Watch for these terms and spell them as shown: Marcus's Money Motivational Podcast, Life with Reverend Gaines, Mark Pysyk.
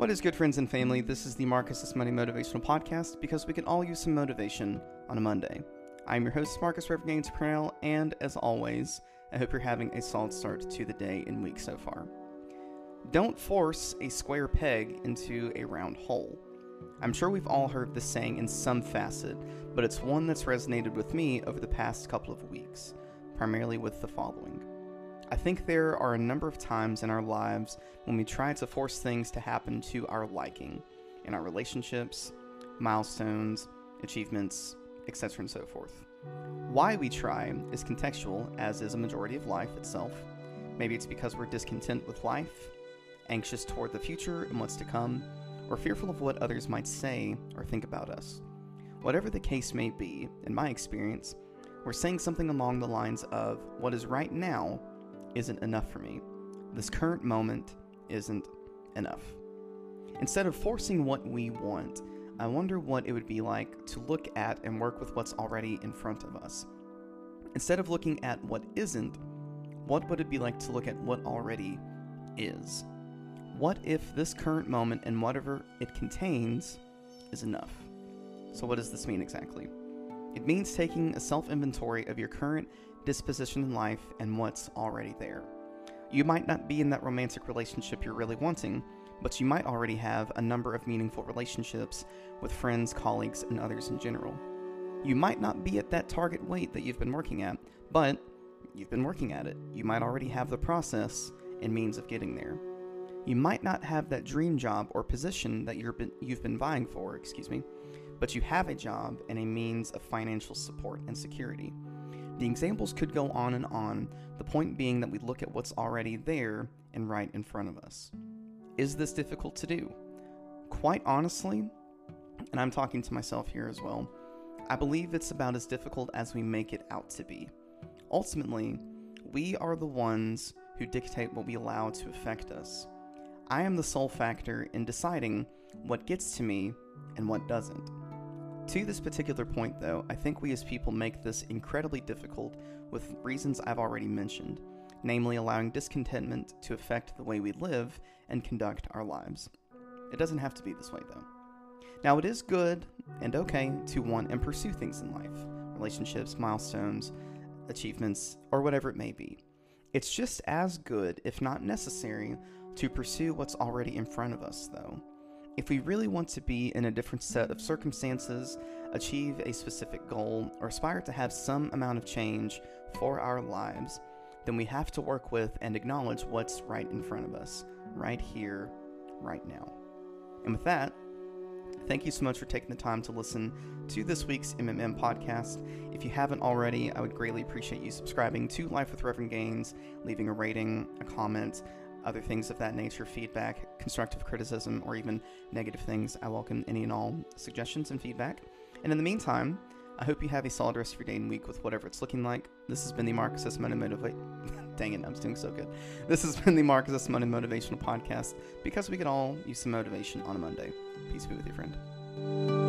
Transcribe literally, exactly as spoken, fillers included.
What is good, friends and family? This is the Marcus's Money Motivational Podcast, because we can all use some motivation on a Monday. I'm your host, Marcus Reverend Gaines, and as always, I hope you're having a solid start to the day and week so far. Don't force a square peg into a round hole. I'm sure we've all heard this saying in some facet, but it's one that's resonated with me over the past couple of weeks, primarily with the following. I think there are a number of times in our lives when we try to force things to happen to our liking, in our relationships, milestones, achievements, et cetera and so forth. Why we try is contextual, as is a majority of life itself. Maybe it's because we're discontent with life, anxious toward the future and what's to come, or fearful of what others might say or think about us. Whatever the case may be, in my experience, we're saying something along the lines of, what is right now isn't enough for me. This current moment isn't enough. Instead of forcing what we want, I wonder what it would be like to look at and work with what's already in front of us. Instead of looking at what isn't, what would it be like to look at what already is? What if this current moment and whatever it contains is enough? So what does this mean exactly? It means taking a self-inventory of your current disposition in life and what's already there. You might not be in that romantic relationship you're really wanting, but you might already have a number of meaningful relationships with friends, colleagues, and others in general. You might not be at that target weight that you've been working at, but you've been working at it. You might already have the process and means of getting there. You might not have that dream job or position that you're been, you've been vying for, excuse me, but you have a job and a means of financial support and security. The examples could go on and on, the point being that we look at what's already there and right in front of us. Is this difficult to do? Quite honestly, and I'm talking to myself here as well, I believe it's about as difficult as we make it out to be. Ultimately, we are the ones who dictate what we allow to affect us. I am the sole factor in deciding what gets to me and what doesn't. To this particular point, though, I think we as people make this incredibly difficult with reasons I've already mentioned. Namely, allowing discontentment to affect the way we live and conduct our lives. It doesn't have to be this way, though. Now, it is good and okay to want and pursue things in life, relationships, milestones, achievements, or whatever it may be. It's just as good, if not necessary, to pursue what's already in front of us, though. If we really want to be in a different set of circumstances, achieve a specific goal, or aspire to have some amount of change for our lives, then we have to work with and acknowledge what's right in front of us, right here, right now. And with that, thank you so much for taking the time to listen to this week's M M M podcast. If you haven't already, I would greatly appreciate you subscribing to Life with Reverend Gaines, leaving a rating, a comment, other things of that nature, feedback, constructive criticism, or even negative things. I welcome any and all suggestions and feedback. And in the meantime, I hope you have a solid rest of your day and week with whatever it's looking like. This has been the Marcus's Money Motivate. Dang it, I'm doing so good. This has been the Marcus's Money Motivational Podcast, because we can all use some motivation on a Monday. Peace be with you, friend.